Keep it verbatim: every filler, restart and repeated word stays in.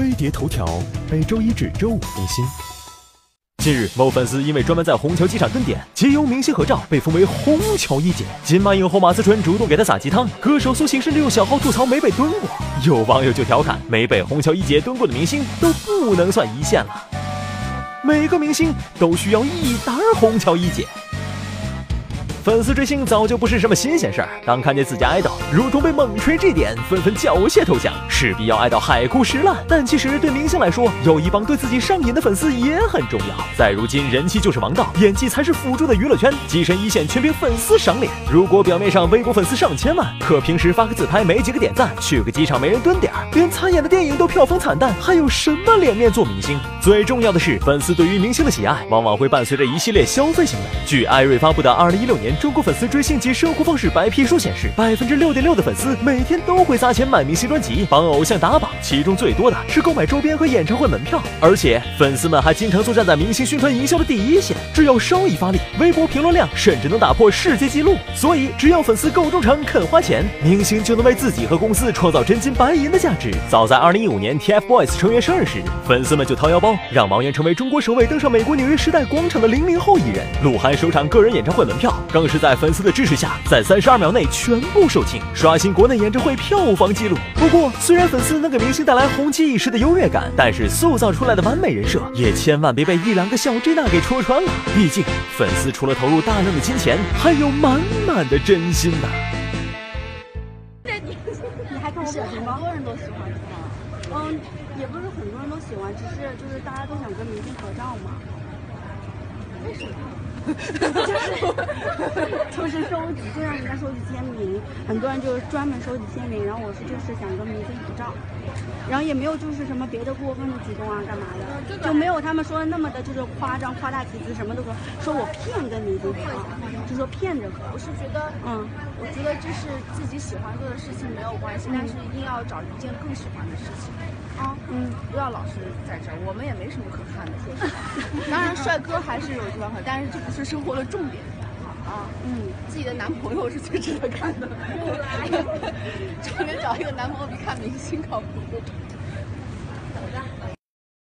飞碟头条，每周一至周五更新。近日，某粉丝因为专门在虹桥机场蹲点集邮明星合照，被封为虹桥一姐。金马影后马思纯主动给她撒鸡汤，歌手苏醒甚至有小号吐槽没被蹲过。有网友就调侃，没被虹桥一姐蹲过的明星都不能算一线了，每个明星都需要一打虹桥一姐。粉丝追星早就不是什么新鲜事儿，当看见自家爱豆如同被猛锤，这点纷纷缴械投降，势必要爱到海枯石烂。但其实对明星来说，有一帮对自己上瘾的粉丝也很重要。在如今人气就是王道，演技才是辅助的娱乐圈，跻身一线全凭粉丝赏脸。如果表面上微博粉丝上千万，可平时发个自拍没几个点赞，去个机场没人蹲点，连参演的电影都票房惨淡，还有什么脸面做明星？最重要的是，粉丝对于明星的喜爱往往会伴随着一系列消费行为。据艾瑞发布的二零一六年中国粉丝追星及生活方式白皮书显示，百分之六点六的粉丝每天都会砸钱买明星专辑，帮偶像打榜，其中最多的是购买周边和演唱会门票。而且粉丝们还经常作战在明星宣传营销的第一线，只要稍一发力，微博评论量甚至能打破世界纪录。所以只要粉丝够忠诚、肯花钱，明星就能为自己和公司创造真金白银的价值。早在二零一五年 T F boys 成员生日时，粉丝们就掏腰包让王源成为中国首位登上美国纽约时代广场的零零后艺人。鹿晗首场个人演唱会门票更是在粉丝的支持下，在三十二秒内全部售罄，刷新国内演唱会票房纪录。不过，虽然粉丝能给明星带来红极一时的优越感，但是塑造出来的完美人设也千万别被一两个小追娜给戳穿了。毕竟，粉丝除了投入大量的金钱，还有满满的真心呐、啊。这你你还跟我说很多人都喜欢是吗？嗯，也不是很多人都喜欢，只是就是大家都想跟明星合照嘛。为什么？就是收集，就让人家收集签名，很多人就是专门收集签名。然后我是就是想跟明星合照，然后也没有就是什么别的过分的举动啊，干嘛的，就没有他们说的那么的就是夸张、夸大其词，什么都说，说我骗跟明星合照，就说骗着合。我是觉得，嗯，我觉得这是自己喜欢做的事情没有关系，嗯、但是一定要找一件更喜欢的事情。啊，嗯，不要老是在这儿，我们也没什么可看的，说实话。当然，帅哥还是有地方看，但是这不是生活的重点啊。嗯，自己的男朋友是最值得看的。这边找一个男朋友比看明星靠谱。